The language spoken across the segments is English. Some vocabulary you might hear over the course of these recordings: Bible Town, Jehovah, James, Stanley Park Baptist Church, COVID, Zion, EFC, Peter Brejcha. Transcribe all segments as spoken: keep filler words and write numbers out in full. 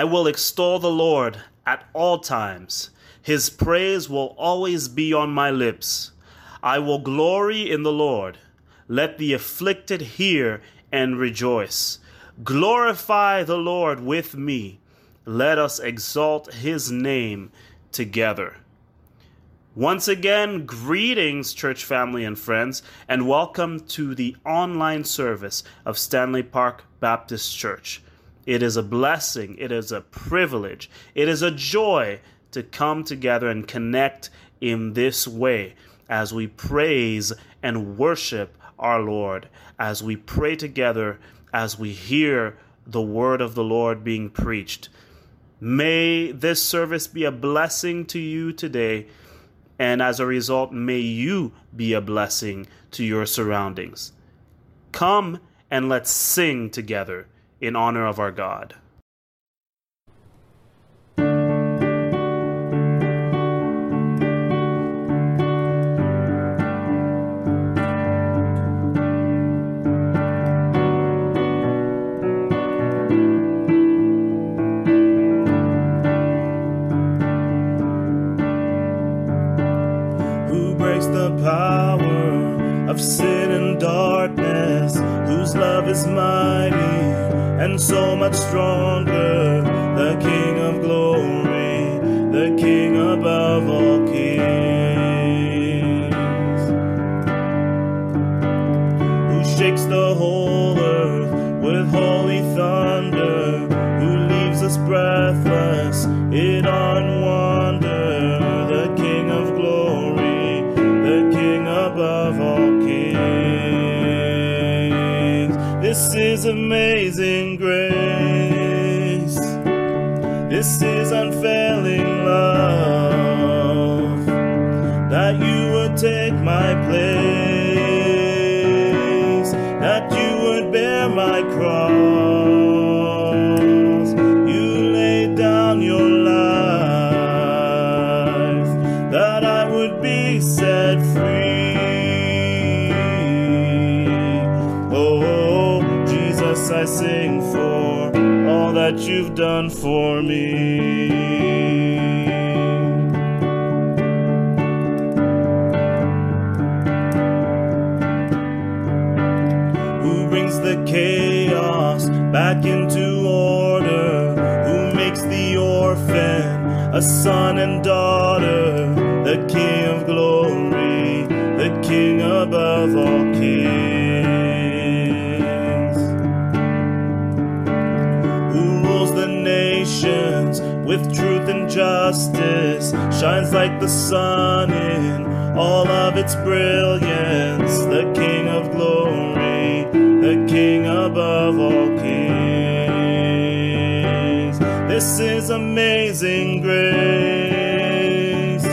I will extol the Lord at all times. His praise will always be on my lips. I will glory in the Lord. Let the afflicted hear and rejoice. Glorify the Lord with me. Let us exalt his name together. Once again, greetings, church family and friends, and welcome to the online service of Stanley Park Baptist Church. It is a blessing, it is a privilege, it is a joy to come together and connect in this way as we praise and worship our Lord, as we pray together, as we hear the word of the Lord being preached. May this service be a blessing to you today, and as a result, may you be a blessing to your surroundings. Come and let's sing together in honor of our God. Power of sin and darkness, whose love is mighty and so much stronger, the King of glory, the King above all kings, who shakes the whole earth with holy thunder, who leaves us breathless in unwonderment. This is amazing grace. This is unfailing love, that you would take my place, that you would bear my cross. You laid down your life, that I would be set free. I sing for all that you've done for me. Who brings the chaos back into order, who makes the orphan a son and daughter, the King of glory, the King above all kings, with truth and justice, shines like the sun in all of its brilliance, the King of glory, the King above all kings. This is amazing grace.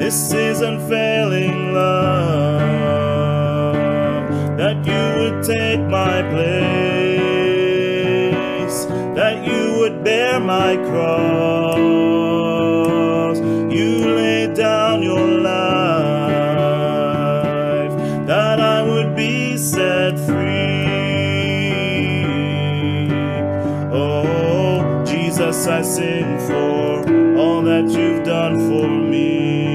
This is unfailing love, that you would take my place, that you bear my cross. You laid down your life, that I would be set free. Oh, Jesus, I sing for all that you've done for me.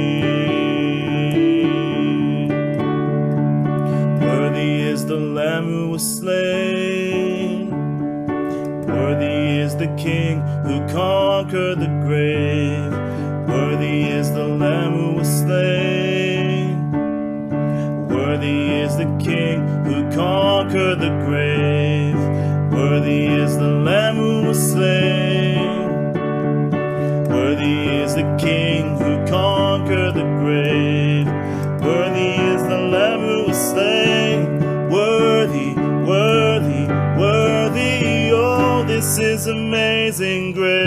Worthy is the Lamb who was slain. Worthy is the King who conquered the grave. Worthy is the Lamb who was slain. Worthy is the King who conquered the grave. Worthy is the Lamb who was slain. Worthy is the King who conquered the grave. Worthy is the Lamb who was slain. Worthy, worthy, worthy. This is amazing grace.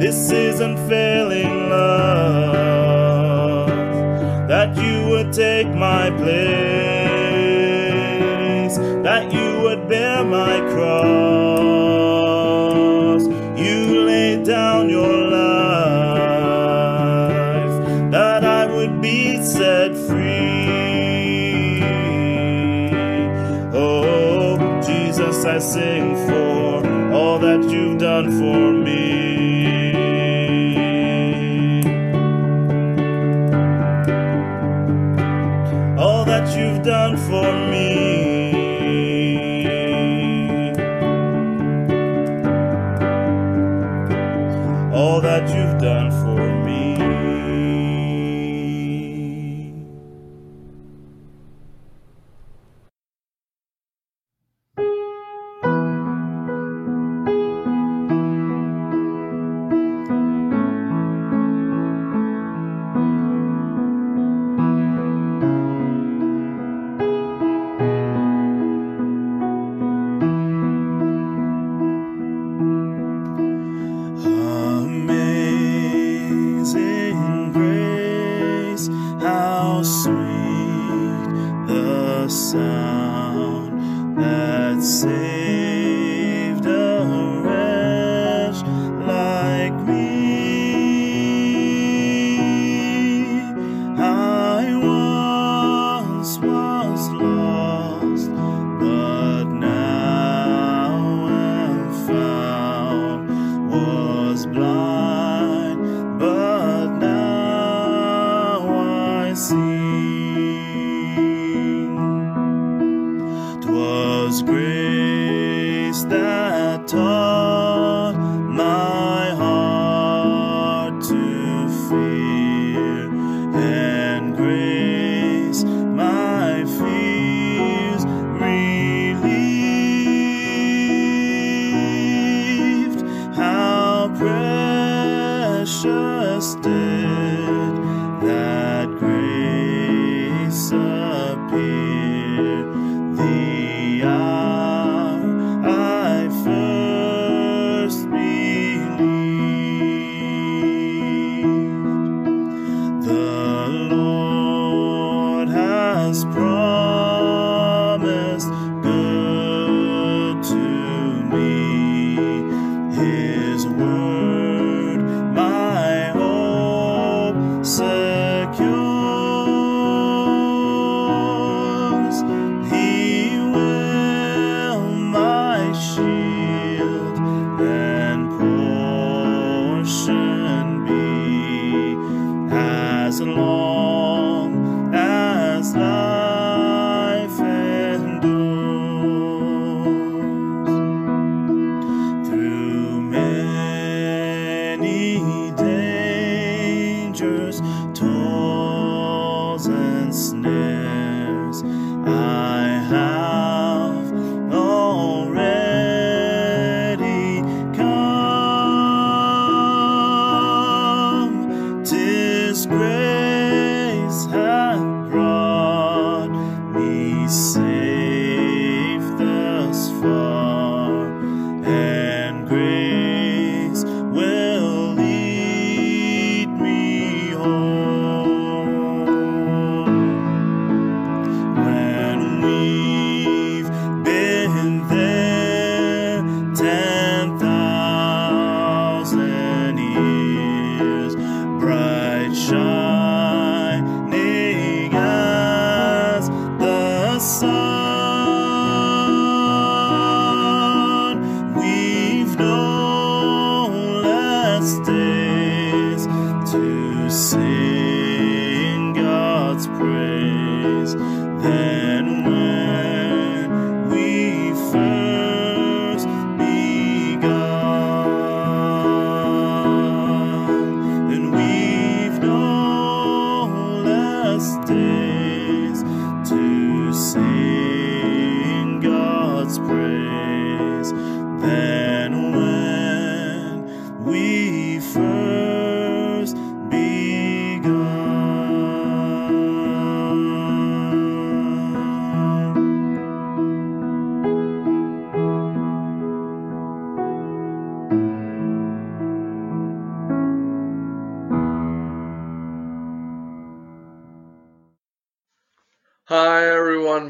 This is unfailing love, that you would take my place, that you would bear my cross. You laid down your life, that I would be set free. I sing for all that you've done for me. All that you've done for me. All that you've done for me.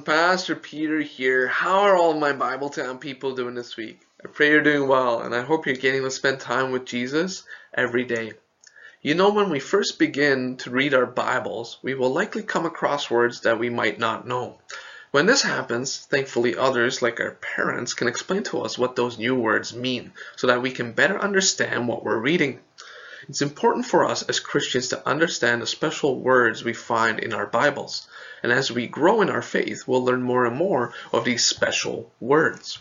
Pastor Peter here. How are all my Bible Town people doing this week? I pray you're doing well, and I hope you're getting to spend time with Jesus every day. You know, when we first begin to read our Bibles, we will likely come across words that we might not know. When this happens, thankfully others, like our parents, can explain to us what those new words mean so that we can better understand what we're reading. It's important for us as Christians to understand the special words we find in our Bibles. And as we grow in our faith, we'll learn more and more of these special words.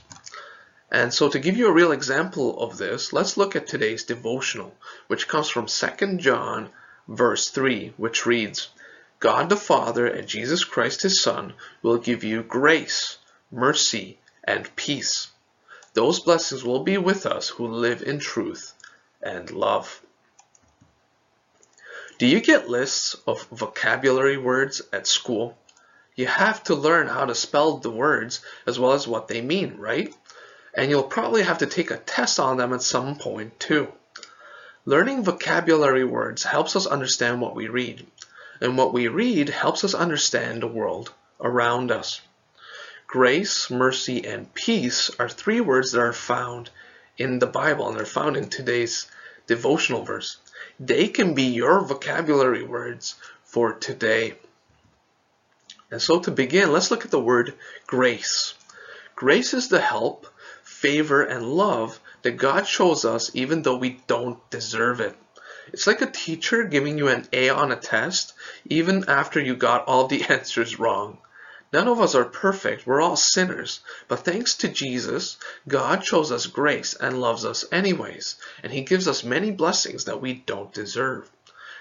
And so to give you a real example of this, let's look at today's devotional, which comes from Second John verse three, which reads, God the Father and Jesus Christ his Son will give you grace, mercy, and peace. Those blessings will be with us who live in truth and love. Do you get lists of vocabulary words at school? You have to learn how to spell the words as well as what they mean, right? And you'll probably have to take a test on them at some point too. Learning vocabulary words helps us understand what we read. And what we read helps us understand the world around us. Grace, mercy, and peace are three words that are found in the Bible, and they're found in today's devotional verse. They can be your vocabulary words for today. And so to begin, let's look at the word grace. Grace is the help, favor, and love that God shows us even though we don't deserve it. It's like a teacher giving you an A on a test, even after you got all the answers wrong. None of us are perfect, we're all sinners, but thanks to Jesus, God shows us grace and loves us anyways, and He gives us many blessings that we don't deserve.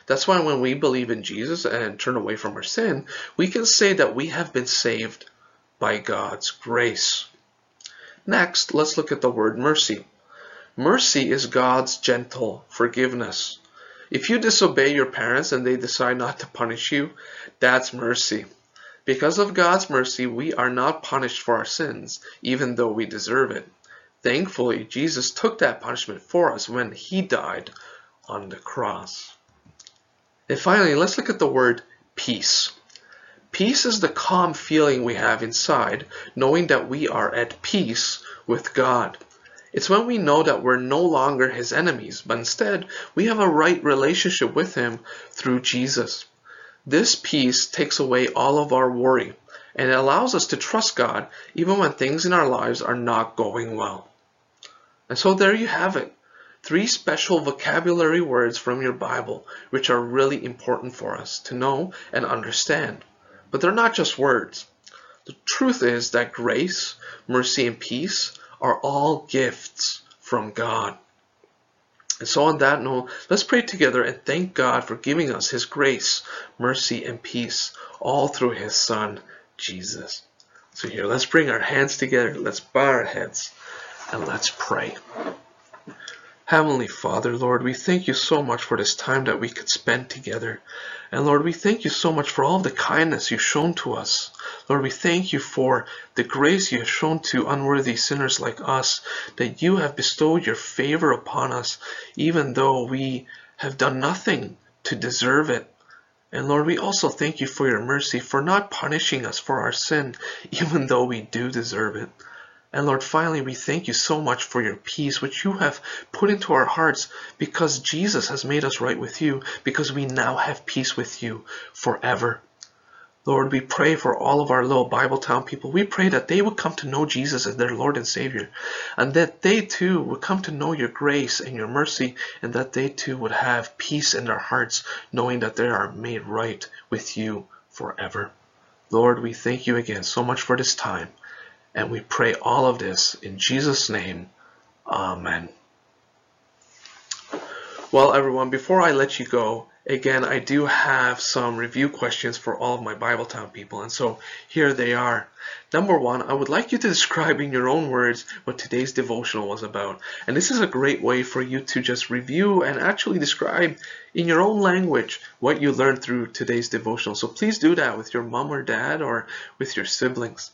That's why when we believe in Jesus and turn away from our sin, we can say that we have been saved by God's grace. Next, let's look at the word mercy. Mercy is God's gentle forgiveness. If you disobey your parents and they decide not to punish you, that's mercy. Because of God's mercy, we are not punished for our sins, even though we deserve it. Thankfully, Jesus took that punishment for us when He died on the cross. And finally, let's look at the word peace. Peace is the calm feeling we have inside, knowing that we are at peace with God. It's when we know that we're no longer His enemies, but instead we have a right relationship with Him through Jesus. This peace takes away all of our worry, and it allows us to trust God even when things in our lives are not going well. And so there you have it, three special vocabulary words from your Bible, which are really important for us to know and understand. But they're not just words. The truth is that grace, mercy, and peace are all gifts from God. And so on that note, let's pray together and thank God for giving us His grace, mercy, and peace, all through His Son, Jesus. So here, let's bring our hands together, let's bow our heads, and let's pray. Heavenly Father, Lord, we thank You so much for this time that we could spend together. And Lord, we thank You so much for all the kindness You've shown to us. Lord, we thank You for the grace You have shown to unworthy sinners like us, that You have bestowed Your favor upon us, even though we have done nothing to deserve it. And Lord, we also thank You for Your mercy, for not punishing us for our sin, even though we do deserve it. And Lord, finally, we thank You so much for Your peace, which You have put into our hearts because Jesus has made us right with You, because we now have peace with You forever. Lord, we pray for all of our little Bible Town people. We pray that they would come to know Jesus as their Lord and Savior, and that they too would come to know Your grace and Your mercy, and that they too would have peace in their hearts, knowing that they are made right with You forever. Lord, we thank You again so much for this time. And we pray all of this in Jesus' name. Amen. Well, everyone, before I let you go, again, I do have some review questions for all of my Bible Town people. And so here they are. Number one, I would like you to describe in your own words what today's devotional was about. And this is a great way for you to just review and actually describe in your own language what you learned through today's devotional. So please do that with your mom or dad or with your siblings.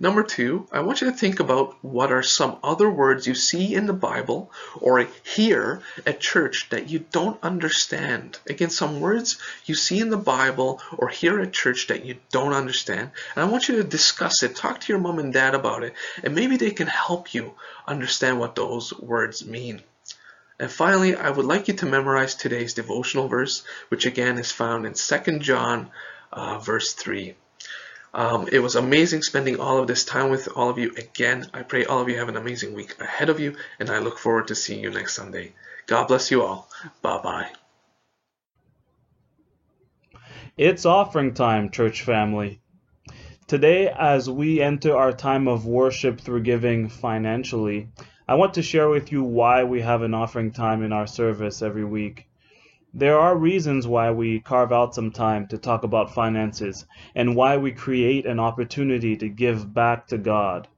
Number two, I want you to think about what are some other words you see in the Bible or hear at church that you don't understand. Again, some words you see in the Bible or hear at church that you don't understand. And I want you to discuss it. Talk to your mom and dad about it. And maybe they can help you understand what those words mean. And finally, I would like you to memorize today's devotional verse, which again is found in Second John uh, verse three. Um, it was amazing spending all of this time with all of you again. I pray all of you have an amazing week ahead of you, and I look forward to seeing you next Sunday. God bless you all. Bye-bye. It's offering time, church family. Today, as we enter our time of worship through giving financially, I want to share with you why we have an offering time in our service every week. There are reasons why we carve out some time to talk about finances and why we create an opportunity to give back to God.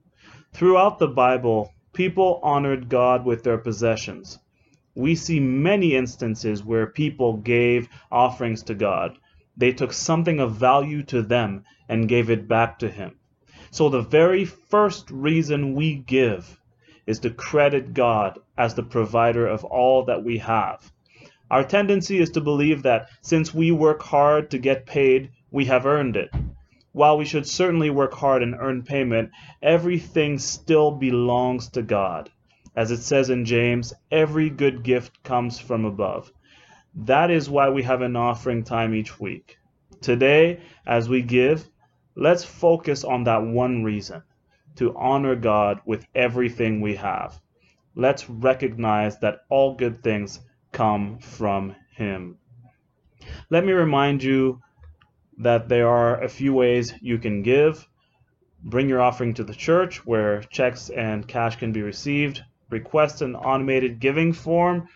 Throughout the Bible, people honored God with their possessions. We see many instances where people gave offerings to God. They took something of value to them and gave it back to Him. So the very first reason we give is to credit God as the provider of all that we have. Our tendency is to believe that since we work hard to get paid, we have earned it. While we should certainly work hard and earn payment, everything still belongs to God. As it says in James, every good gift comes from above. That is why we have an offering time each week. Today, as we give, let's focus on that one reason, to honor God with everything we have. Let's recognize that all good things come from Him. Let me remind you that there are a few ways you can give. Bring your offering to the church where checks and cash can be received. Request an automated giving form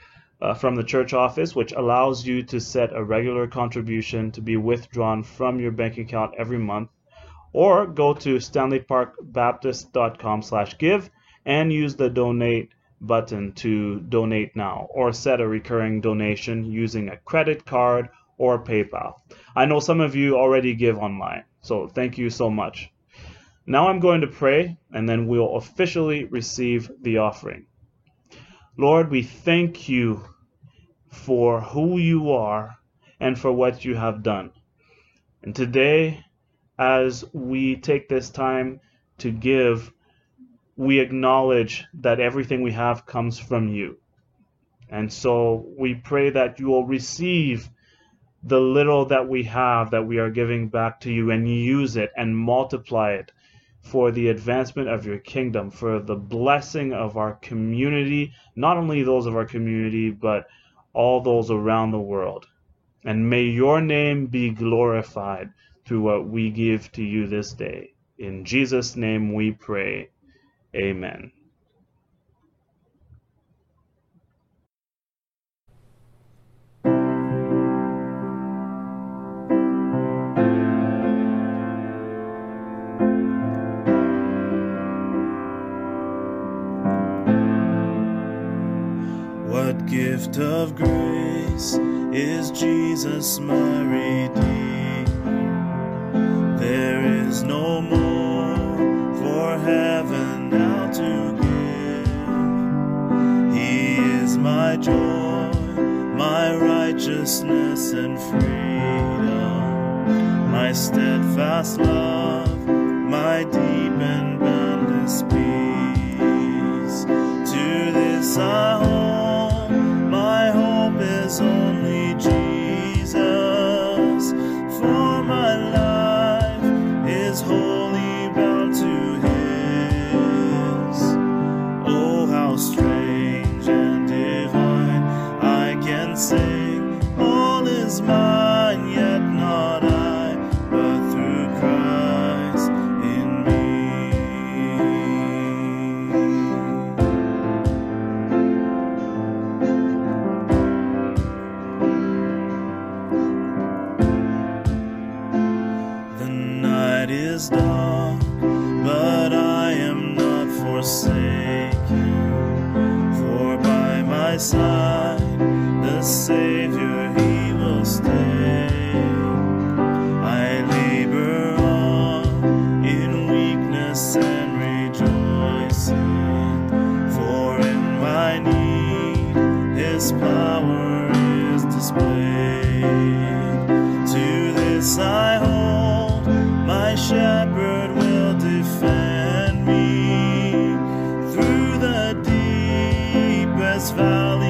uh, from the church office, which allows you to set a regular contribution to be withdrawn from your bank account every month. Or go to stanley park baptist dot com slash give and use the donate button to donate now, or set a recurring donation using a credit card or PayPal. I know some of you already give online, so thank you so much. Now I'm going to pray, and then we'll officially receive the offering. Lord, we thank you for who you are and for what you have done. And today, as we take this time to give, we acknowledge that everything we have comes from you. And so we pray that you will receive the little that we have, that we are giving back to you, and use it and multiply it for the advancement of your kingdom, for the blessing of our community, not only those of our community, but all those around the world. And may your name be glorified through what we give to you this day. In Jesus' name we pray. Amen. What gift of grace is Jesus my Redeemer? There is no more for heaven to give. He is my joy, my righteousness and freedom, my steadfast love, my deep and boundless peace. To this I hold, my hope is only Jesus, for my life is whole. Sing, all is mine, yet not I, but through Christ in me. The night is dark, but I am not forsaken, for by my side the Savior, He will stay. I labor on in weakness and rejoicing, for in my need His power is displayed. To this I hold, my shepherd will defend me. Through the deepest valley,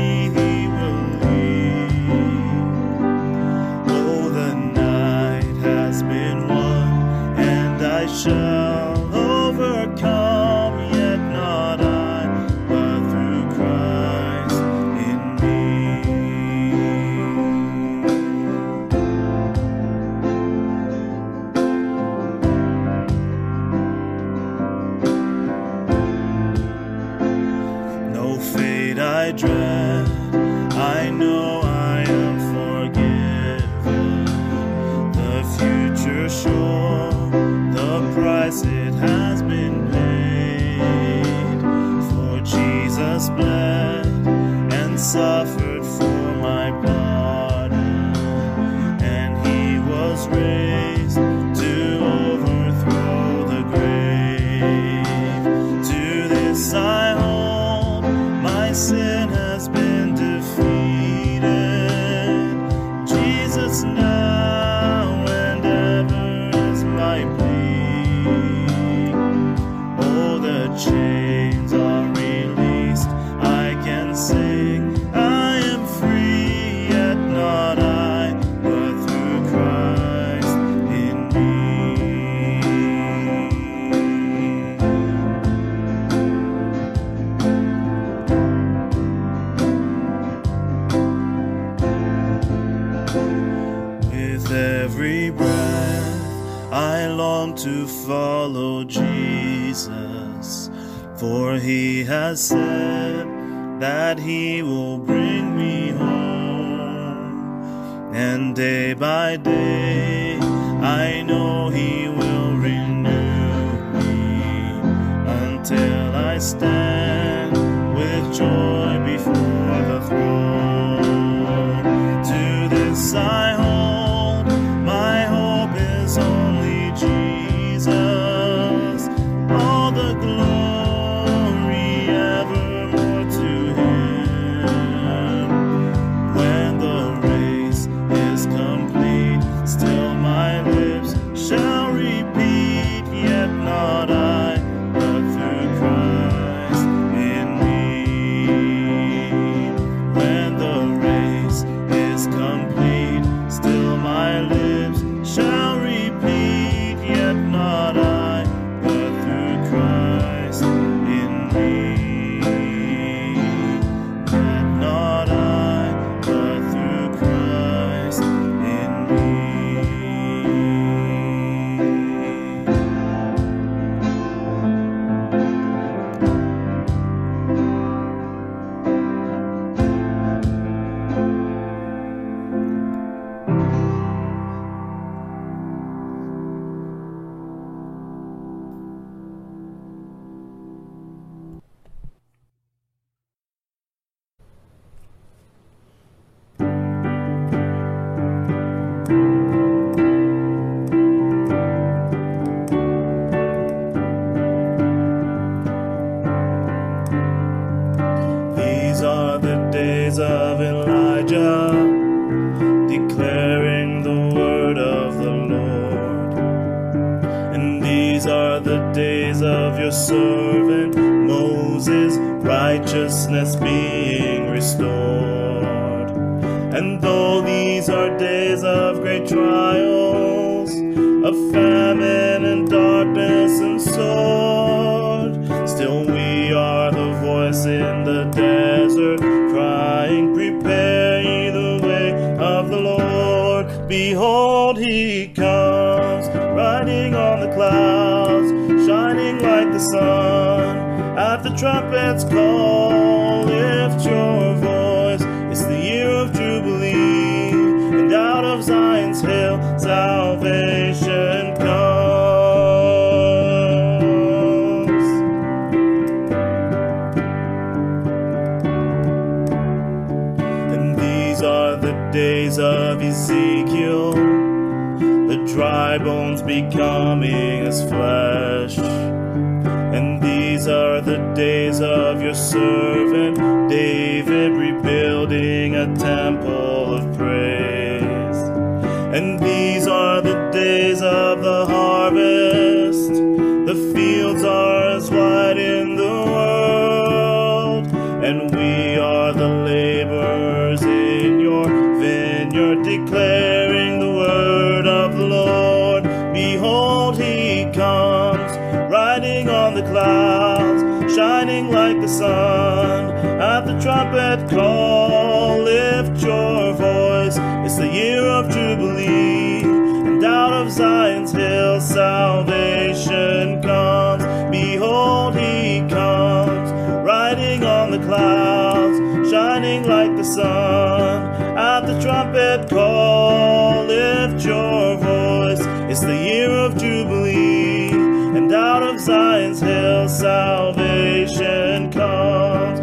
shining like the sun. At the trumpet call, lift your voice. It's the year of Jubilee, and out of Zion's hill salvation comes.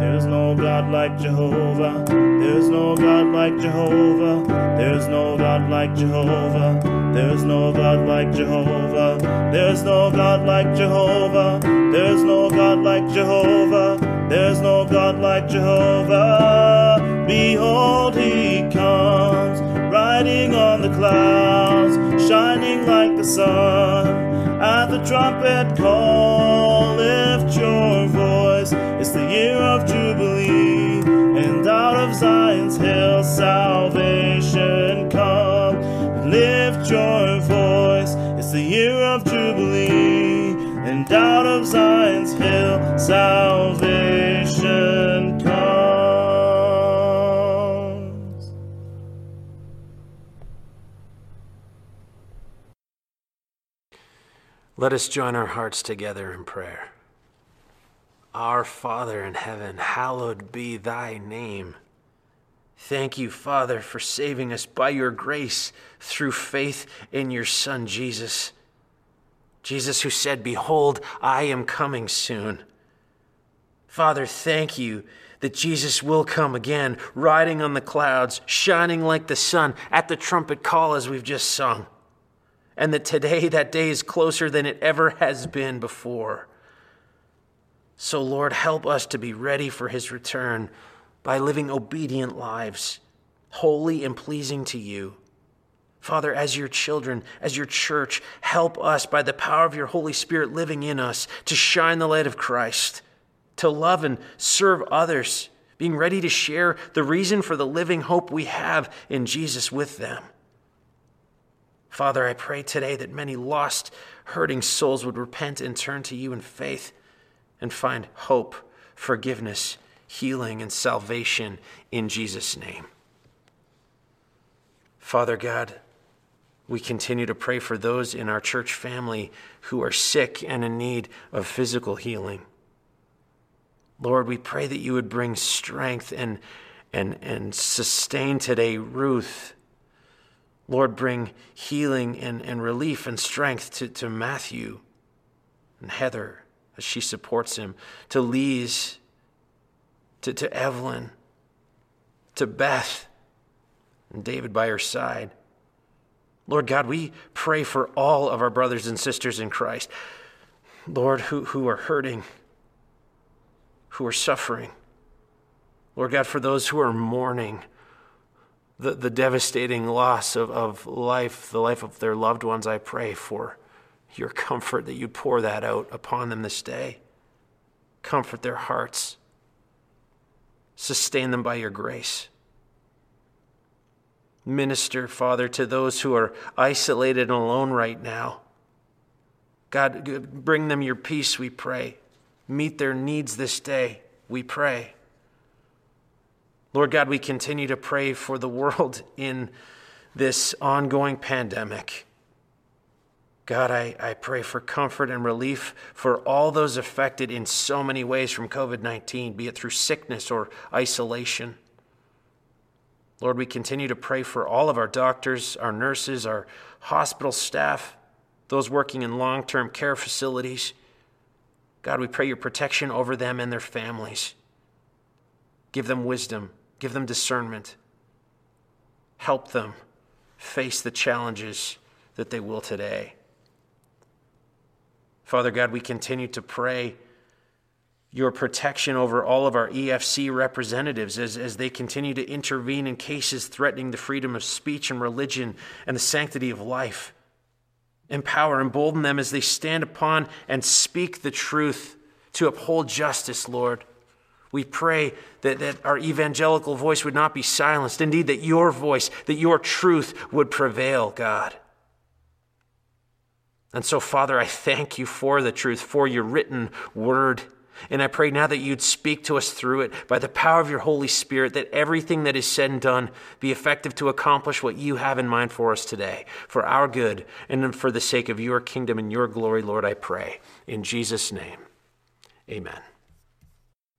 There's no God like Jehovah. There's no God like Jehovah. There's no God like Jehovah. There's no God like Jehovah. There's no God like Jehovah. There's no God like Jehovah. There's no God like Jehovah. Behold, he comes, riding on the clouds, shining like the sun. At the trumpet call, lift your voice. It's the year of Jubilee, and out of Zion's hill salvation comes. Lift your voice, it's the year of Jubilee, and out of Zion's hill salvation comes. Let us join our hearts together in prayer. Our Father in heaven, hallowed be thy name. Thank you, Father, for saving us by your grace through faith in your Son, Jesus. Jesus, who said, "Behold, I am coming soon." Father, thank you that Jesus will come again, riding on the clouds, shining like the sun at the trumpet call as we've just sung. And that today, that day is closer than it ever has been before. So, Lord, help us to be ready for his return by living obedient lives, holy and pleasing to you. Father, as your children, as your church, help us by the power of your Holy Spirit living in us to shine the light of Christ, to love and serve others, being ready to share the reason for the living hope we have in Jesus with them. Father, I pray today that many lost, hurting souls would repent and turn to you in faith and find hope, forgiveness, healing, and salvation in Jesus' name. Father God, we continue to pray for those in our church family who are sick and in need of physical healing. Lord, we pray that you would bring strength and, and, and sustain today Ruth. Lord, bring healing and, and relief and strength to, to Matthew and Heather as she supports him, to Lee's, To, to Evelyn, to Beth, and David by her side. Lord God, we pray for all of our brothers and sisters in Christ, Lord, who, who are hurting, who are suffering. Lord God, for those who are mourning the, the devastating loss of, of life, the life of their loved ones, I pray for your comfort, that you pour that out upon them this day. Comfort their hearts. Sustain them by your grace. Minister, Father, to those who are isolated and alone right now. God, bring them your peace, we pray. Meet their needs this day, we pray. Lord God, we continue to pray for the world in this ongoing pandemic. God, I, I pray for comfort and relief for all those affected in so many ways from COVID nineteen, be it through sickness or isolation. Lord, we continue to pray for all of our doctors, our nurses, our hospital staff, those working in long-term care facilities. God, we pray your protection over them and their families. Give them wisdom. Give them discernment. Help them face the challenges that they will today. Father God, we continue to pray your protection over all of our E F C representatives as, as they continue to intervene in cases threatening the freedom of speech and religion and the sanctity of life. Empower, embolden them as they stand upon and speak the truth to uphold justice, Lord. We pray that, that our evangelical voice would not be silenced. Indeed, that your voice, that your truth would prevail, God. And so, Father, I thank you for the truth, for your written word. And I pray now that you'd speak to us through it by the power of your Holy Spirit, that everything that is said and done be effective to accomplish what you have in mind for us today, for our good and for the sake of your kingdom and your glory, Lord, I pray. In Jesus' name, amen.